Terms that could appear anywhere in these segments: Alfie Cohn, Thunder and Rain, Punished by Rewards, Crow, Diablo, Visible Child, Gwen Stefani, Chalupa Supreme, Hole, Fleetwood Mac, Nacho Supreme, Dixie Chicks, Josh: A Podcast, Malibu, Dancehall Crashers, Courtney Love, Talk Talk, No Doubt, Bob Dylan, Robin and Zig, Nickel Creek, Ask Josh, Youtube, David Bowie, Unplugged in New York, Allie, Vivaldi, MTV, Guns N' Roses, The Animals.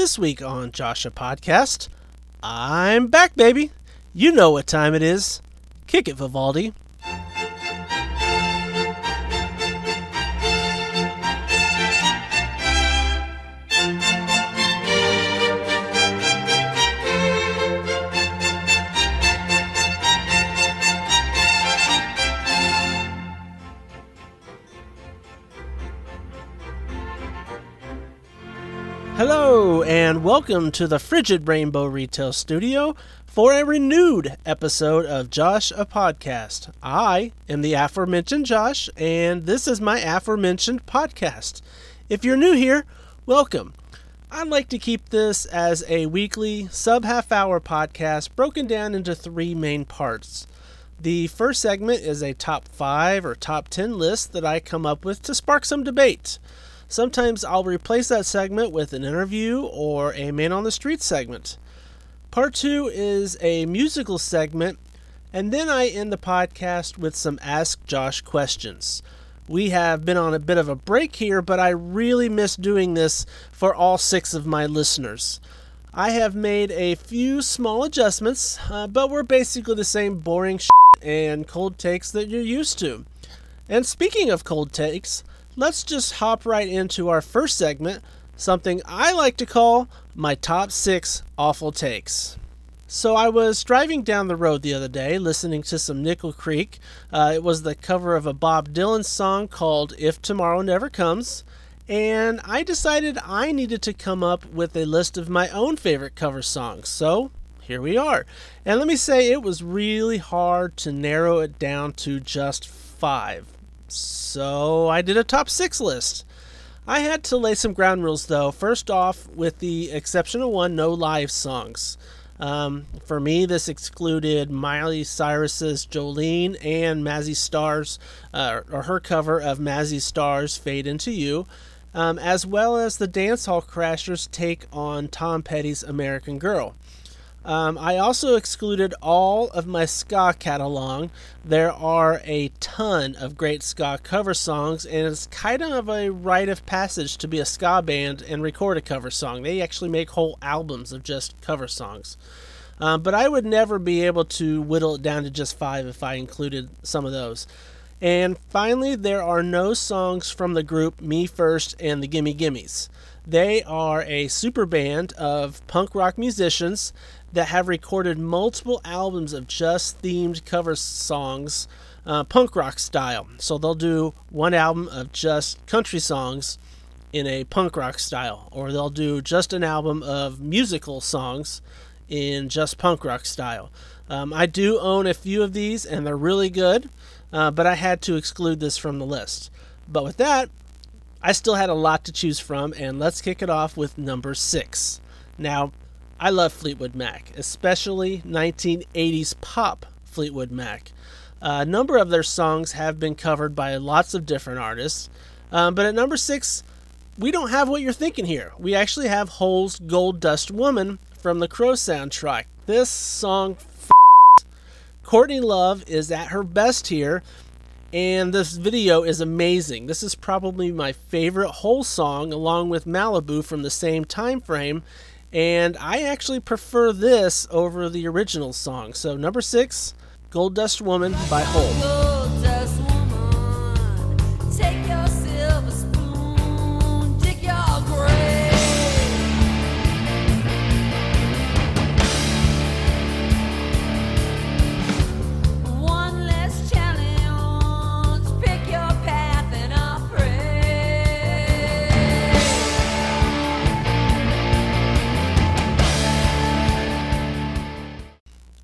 This week on Josh: A Podcast, I'm back, baby. You know what time it is. Kick it, Vivaldi. Hello, and welcome to the Frigid Rainbow Retail Studio for a renewed episode of Josh, a Podcast. I am the aforementioned Josh, and this is my aforementioned podcast. If you're new here, welcome. I'd like to keep this as a weekly, sub-half-hour podcast broken down into three main parts. The first segment is a top 5 or top 10 list that I come up with to spark some debate. Sometimes I'll replace that segment with an interview or a Man on the Street segment. Part 2 is a musical segment, and then I end the podcast with some Ask Josh questions. We have been on a bit of a break here, but I really miss doing this for all 6 of my listeners. I have made a few small adjustments, but we're basically the same boring shit and cold takes that you're used to. And speaking of cold takes, let's just hop right into our first segment, something I like to call my top 6 awful takes. So I was driving down the road the other day listening to some Nickel Creek. It was the cover of a Bob Dylan song called If Tomorrow Never Comes, and I decided I needed to come up with a list of my own favorite cover songs. So here we are. And let me say, it was really hard to narrow it down to just 5. So I did a top 6 list. I had to lay some ground rules, though. First off, with the exceptional one, no live songs. For me, this excluded Miley Cyrus's Jolene and Mazzy Star's, or her cover of Mazzy Star's Fade Into You, as well as the Dancehall Crashers' take on Tom Petty's American Girl. I also excluded all of my ska catalog. There are a ton of great ska cover songs, and it's kind of a rite of passage to be a ska band and record a cover song. They actually make whole albums of just cover songs. But I would never be able to whittle it down to just 5 if I included some of those. And finally, there are no songs from the group Me First and the Gimme Gimmies. They are a super band of punk rock musicians that have recorded multiple albums of just themed cover songs, punk rock style. So they'll do one album of just country songs in a punk rock style, or they'll do just an album of musical songs in just punk rock style. I do own a few of these, and they're really good, but I had to exclude this from the list. But with that, I still had a lot to choose from, and let's kick it off with number 6. Now, I love Fleetwood Mac, especially 1980s pop Fleetwood Mac. A number of their songs have been covered by lots of different artists, but at number 6, we don't have what you're thinking here. We actually have Hole's Gold Dust Woman from the Crow soundtrack. This song Courtney Love is at her best here, and this video is amazing. This is probably my favorite Hole song, along with Malibu from the same time frame. And I actually prefer this over the original song. So number 6, Gold Dust Woman by Hole.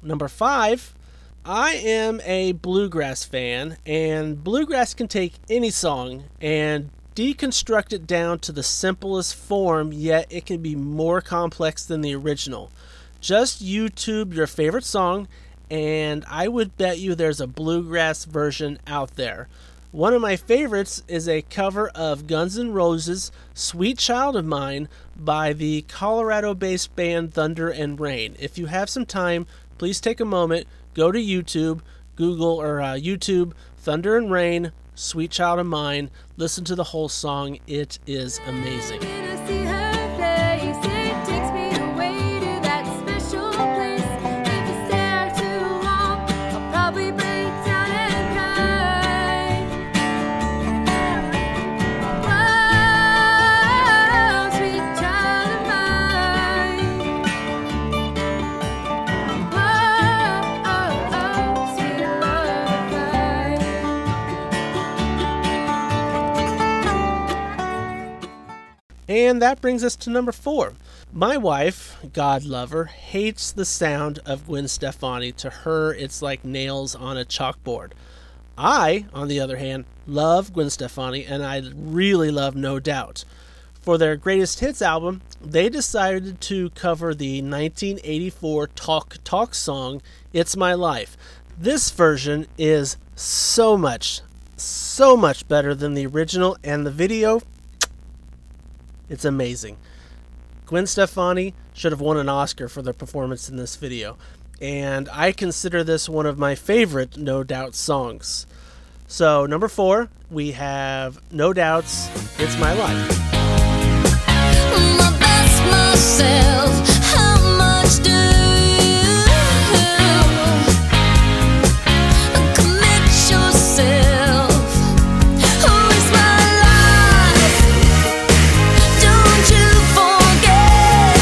Number 5, I am a bluegrass fan, and bluegrass can take any song and deconstruct it down to the simplest form, yet it can be more complex than the original. Just YouTube your favorite song, and I would bet you there's a bluegrass version out there. One of my favorites is a cover of Guns N' Roses' Sweet Child of Mine by the Colorado-based band Thunder and Rain. If you have some time, please take a moment, go to YouTube, YouTube, Thunder and Rain, Sweet Child of Mine, listen to the whole song. It is amazing. And that brings us to number 4. My wife, God love her, hates the sound of Gwen Stefani. To her, it's like nails on a chalkboard. I, on the other hand, love Gwen Stefani, and I really love No Doubt. For their greatest hits album, they decided to cover the 1984 Talk Talk song, It's My Life. This version is so much better than the original, and the video, it's amazing. Gwen Stefani should have won an Oscar for their performance in this video, and I consider this one of my favorite No Doubt songs. So, number 4, we have No Doubt's It's My Life. My best myself, how much do you commit yourself? Oh, it's my life. Don't you forget,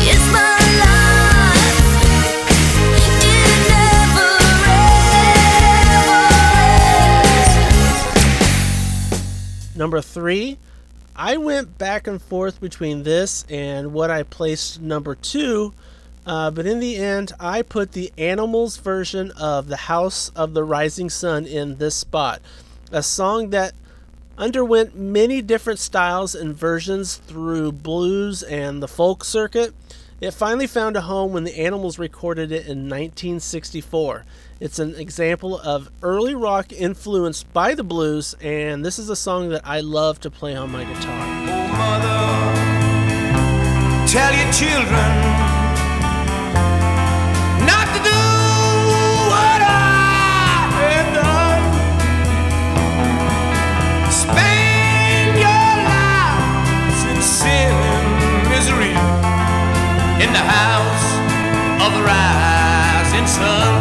it's my life. It never ends. Number 3. I went back and forth between this and what I placed number 2, but in the end, I put the Animals version of The House of the Rising Sun in this spot. A song that underwent many different styles and versions through blues and the folk circuit. It finally found a home when the Animals recorded it in 1964. It's an example of early rock influenced by the blues, and this is a song that I love to play on my guitar. Oh, mother, tell your children not to do what I have done. Spend your lives in sin and misery. In the house of the rising sun.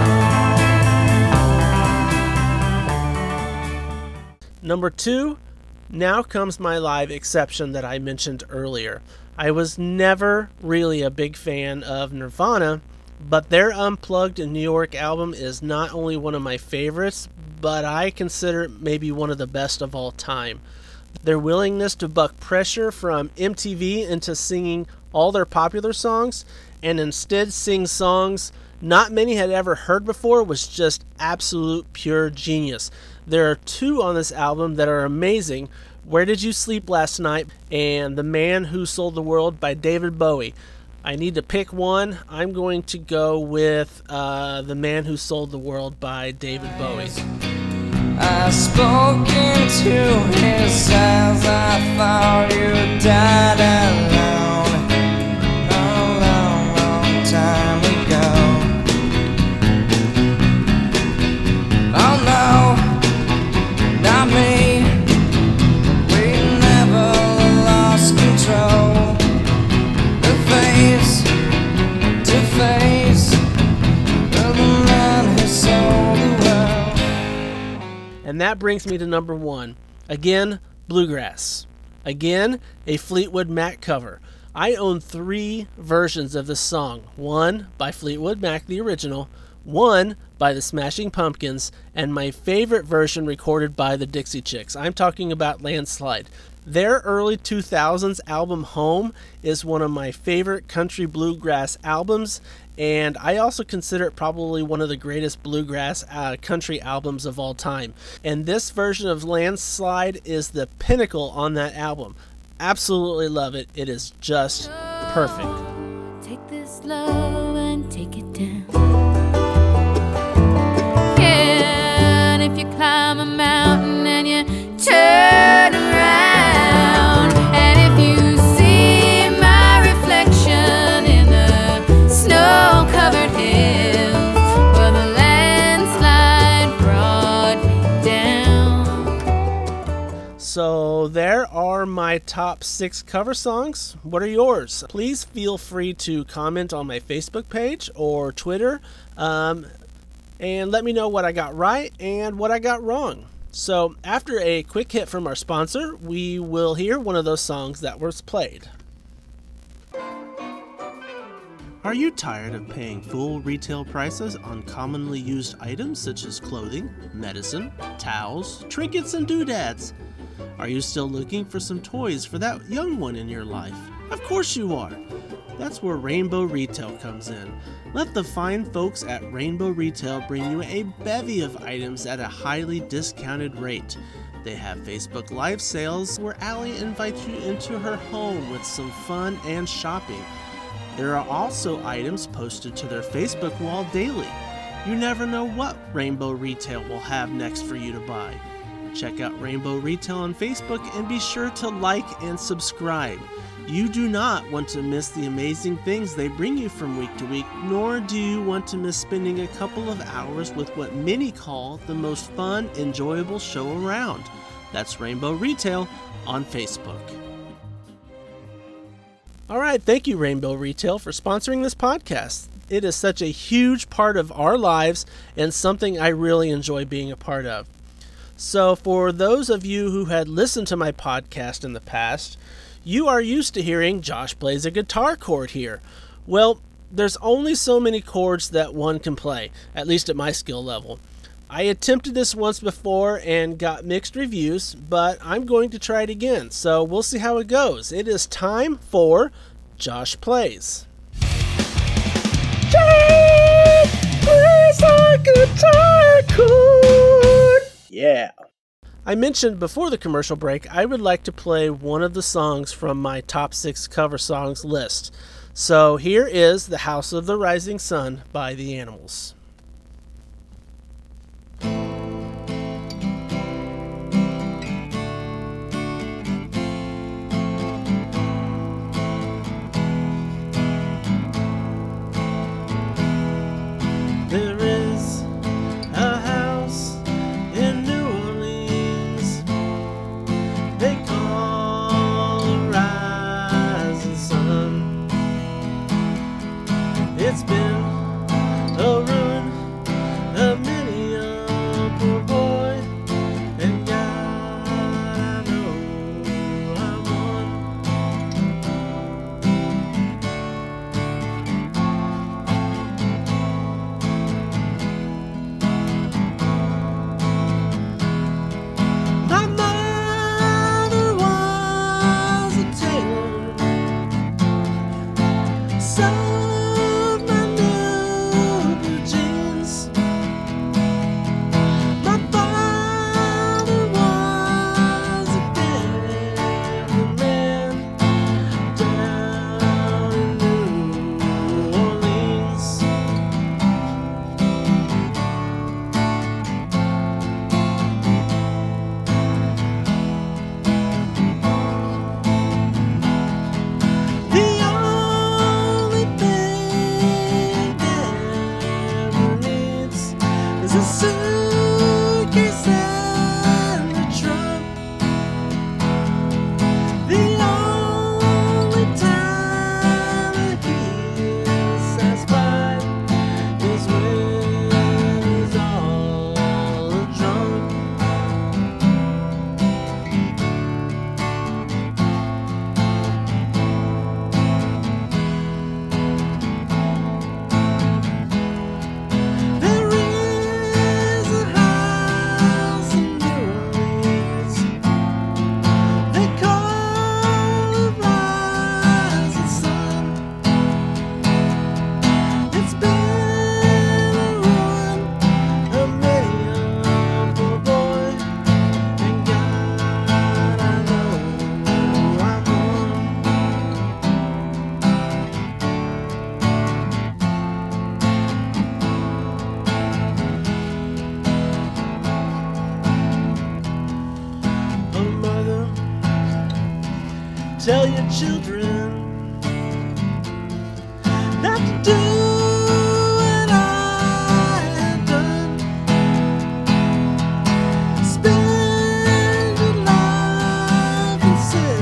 Number 2, now comes my live exception that I mentioned earlier. I was never really a big fan of Nirvana, but their Unplugged in New York album is not only one of my favorites, but I consider it maybe one of the best of all time. Their willingness to buck pressure from MTV into singing all their popular songs and instead sing songs not many had ever heard before was just absolute pure genius. There are 2 on this album that are amazing, Where Did You Sleep Last Night and The Man Who Sold the World by David Bowie. I need to pick one. I'm going to go with The Man Who Sold the World by David Bowie. I spoke into his eyes, I thought you died alone, a long, long time ago. Oh no, not me, we never lost control. The face to face of the man who sold the world. And that brings me to number 1. Again, bluegrass. Again, a Fleetwood Mac cover. I own 3 versions of this song. One by Fleetwood Mac, the original. One by the Smashing Pumpkins. And my favorite version recorded by the Dixie Chicks. I'm talking about Landslide. Their early 2000s album Home is one of my favorite country bluegrass albums, and I also consider it probably one of the greatest bluegrass country albums of all time. And this version of Landslide is the pinnacle on that album. Absolutely love it. It is just perfect. Take this love and take it down. Yeah, and if you climb a mountain and you turn around. So there are my top 6 cover songs. What are yours? Please feel free to comment on my Facebook page or Twitter, and let me know what I got right and what I got wrong. So after a quick hit from our sponsor, we will hear one of those songs that was played. Are you tired of paying full retail prices on commonly used items such as clothing, medicine, towels, trinkets, and doodads? Are you still looking for some toys for that young one in your life? Of course you are! That's where Rainbow Retail comes in. Let the fine folks at Rainbow Retail bring you a bevy of items at a highly discounted rate. They have Facebook Live sales where Allie invites you into her home with some fun and shopping. There are also items posted to their Facebook wall daily. You never know what Rainbow Retail will have next for you to buy. Check out Rainbow Retail on Facebook and be sure to like and subscribe. You do not want to miss the amazing things they bring you from week to week, nor do you want to miss spending a couple of hours with what many call the most fun, enjoyable show around. That's Rainbow Retail on Facebook. All right, thank you, Rainbow Retail, for sponsoring this podcast. It is such a huge part of our lives and something I really enjoy being a part of. So for those of you who had listened to my podcast in the past, you are used to hearing Josh plays a guitar chord here. Well, there's only so many chords that one can play, at least at my skill level. I attempted this once before and got mixed reviews, but I'm going to try it again, so we'll see how it goes. It is time for Josh Plays. Josh plays a guitar chord! Yeah. I mentioned before the commercial break, I would like to play one of the songs from my top 6 cover songs list. So here is The House of the Rising Sun by The Animals. There is a house in New Orleans they call the Rising Sun. It's been a ruin of many a poor boy, and God, I know I'm one. My mother was a tailor, sewed my new blue jeans. My father was a dairyman down in New Orleans. The only thing that ever needs is a suitcase and a trunk. The only time that he's satisfied is when he's all drunk. There is a house in New Orleans they call the Rising Sun. It's been a ruin of many a poor boy, and God, I know I'm one. Oh, mother, tell your children not to do what I have done. Spend your life in sin,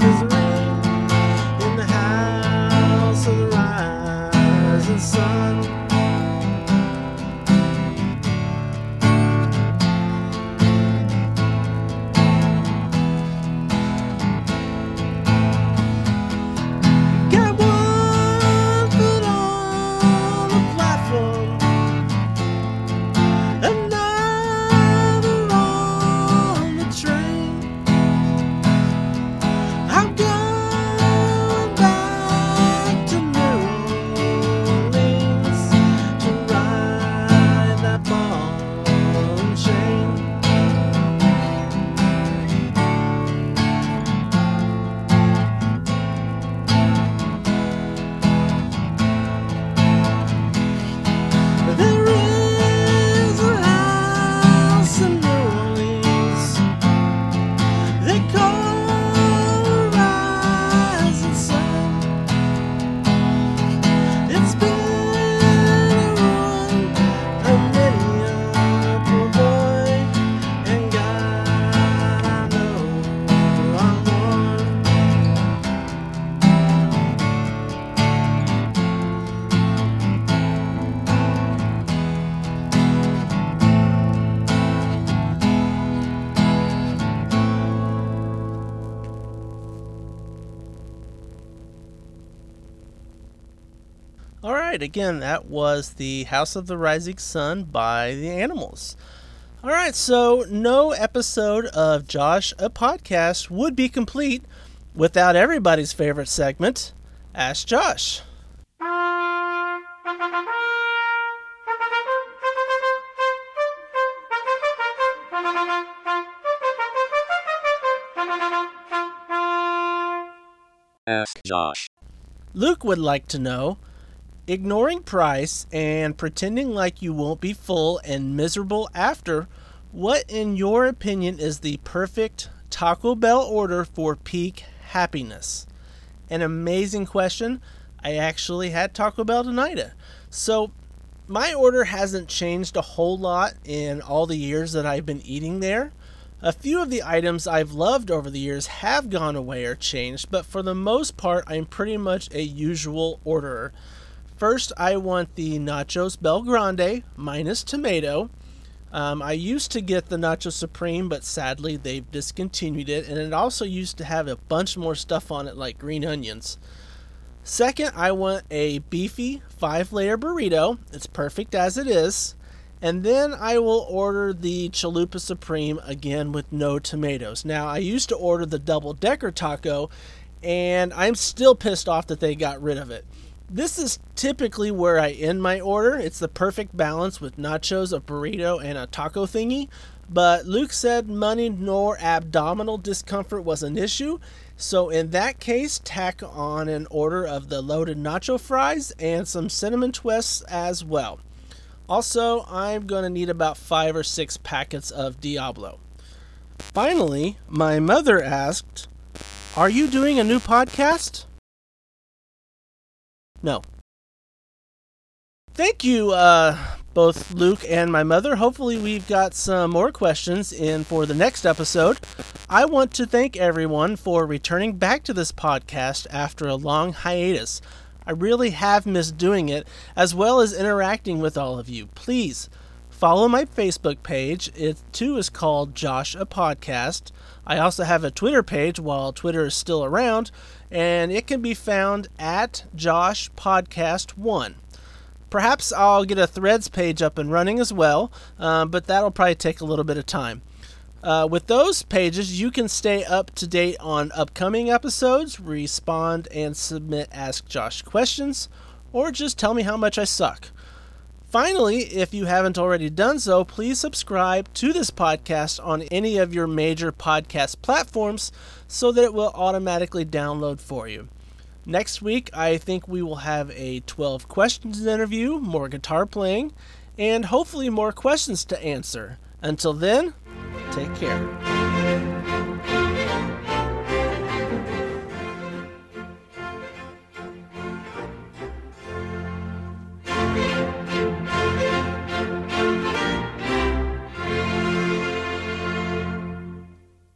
misery, in the house of the rising sun. All right, again, that was The House of the Rising Sun by The Animals. All right, so no episode of Josh, a Podcast would be complete without everybody's favorite segment, Ask Josh. Ask Josh. Luke would like to know, ignoring price and pretending like you won't be full and miserable after, what in your opinion is the perfect Taco Bell order for peak happiness? An amazing question. I actually had Taco Bell tonight. So my order hasn't changed a whole lot in all the years that I've been eating there. A few of the items I've loved over the years have gone away or changed, but for the most part, I'm pretty much a usual orderer. First, I want the Nachos Bel Grande minus tomato. I used to get the Nacho Supreme, but sadly they've discontinued it, and it also used to have a bunch more stuff on it like green onions. Second, I want a beefy 5-layer burrito. It's perfect as it is. And then I will order the Chalupa Supreme again with no tomatoes. Now, I used to order the Double Decker Taco, and I'm still pissed off that they got rid of it. This is typically where I end my order. It's the perfect balance with nachos, a burrito, and a taco thingy. But Luke said money nor abdominal discomfort was an issue. So in that case, tack on an order of the loaded nacho fries and some cinnamon twists as well. Also, I'm going to need about 5 or 6 packets of Diablo. Finally, my mother asked, are you doing a new podcast? No. Thank you, both Luke and my mother. Hopefully we've got some more questions in for the next episode. I want to thank everyone for returning back to this podcast after a long hiatus. I really have missed doing it, as well as interacting with all of you. Please follow my Facebook page. It too is called Josh, a Podcast. I also have a Twitter page while Twitter is still around, and it can be found at Josh Podcast 1. Perhaps I'll get a Threads page up and running as well, but that'll probably take a little bit of time. With those pages, you can stay up to date on upcoming episodes, respond and submit Ask Josh questions, or just tell me how much I suck. Finally, if you haven't already done so, please subscribe to this podcast on any of your major podcast platforms so that it will automatically download for you. Next week, I think we will have a 12 questions interview, more guitar playing, and hopefully more questions to answer. Until then, take care.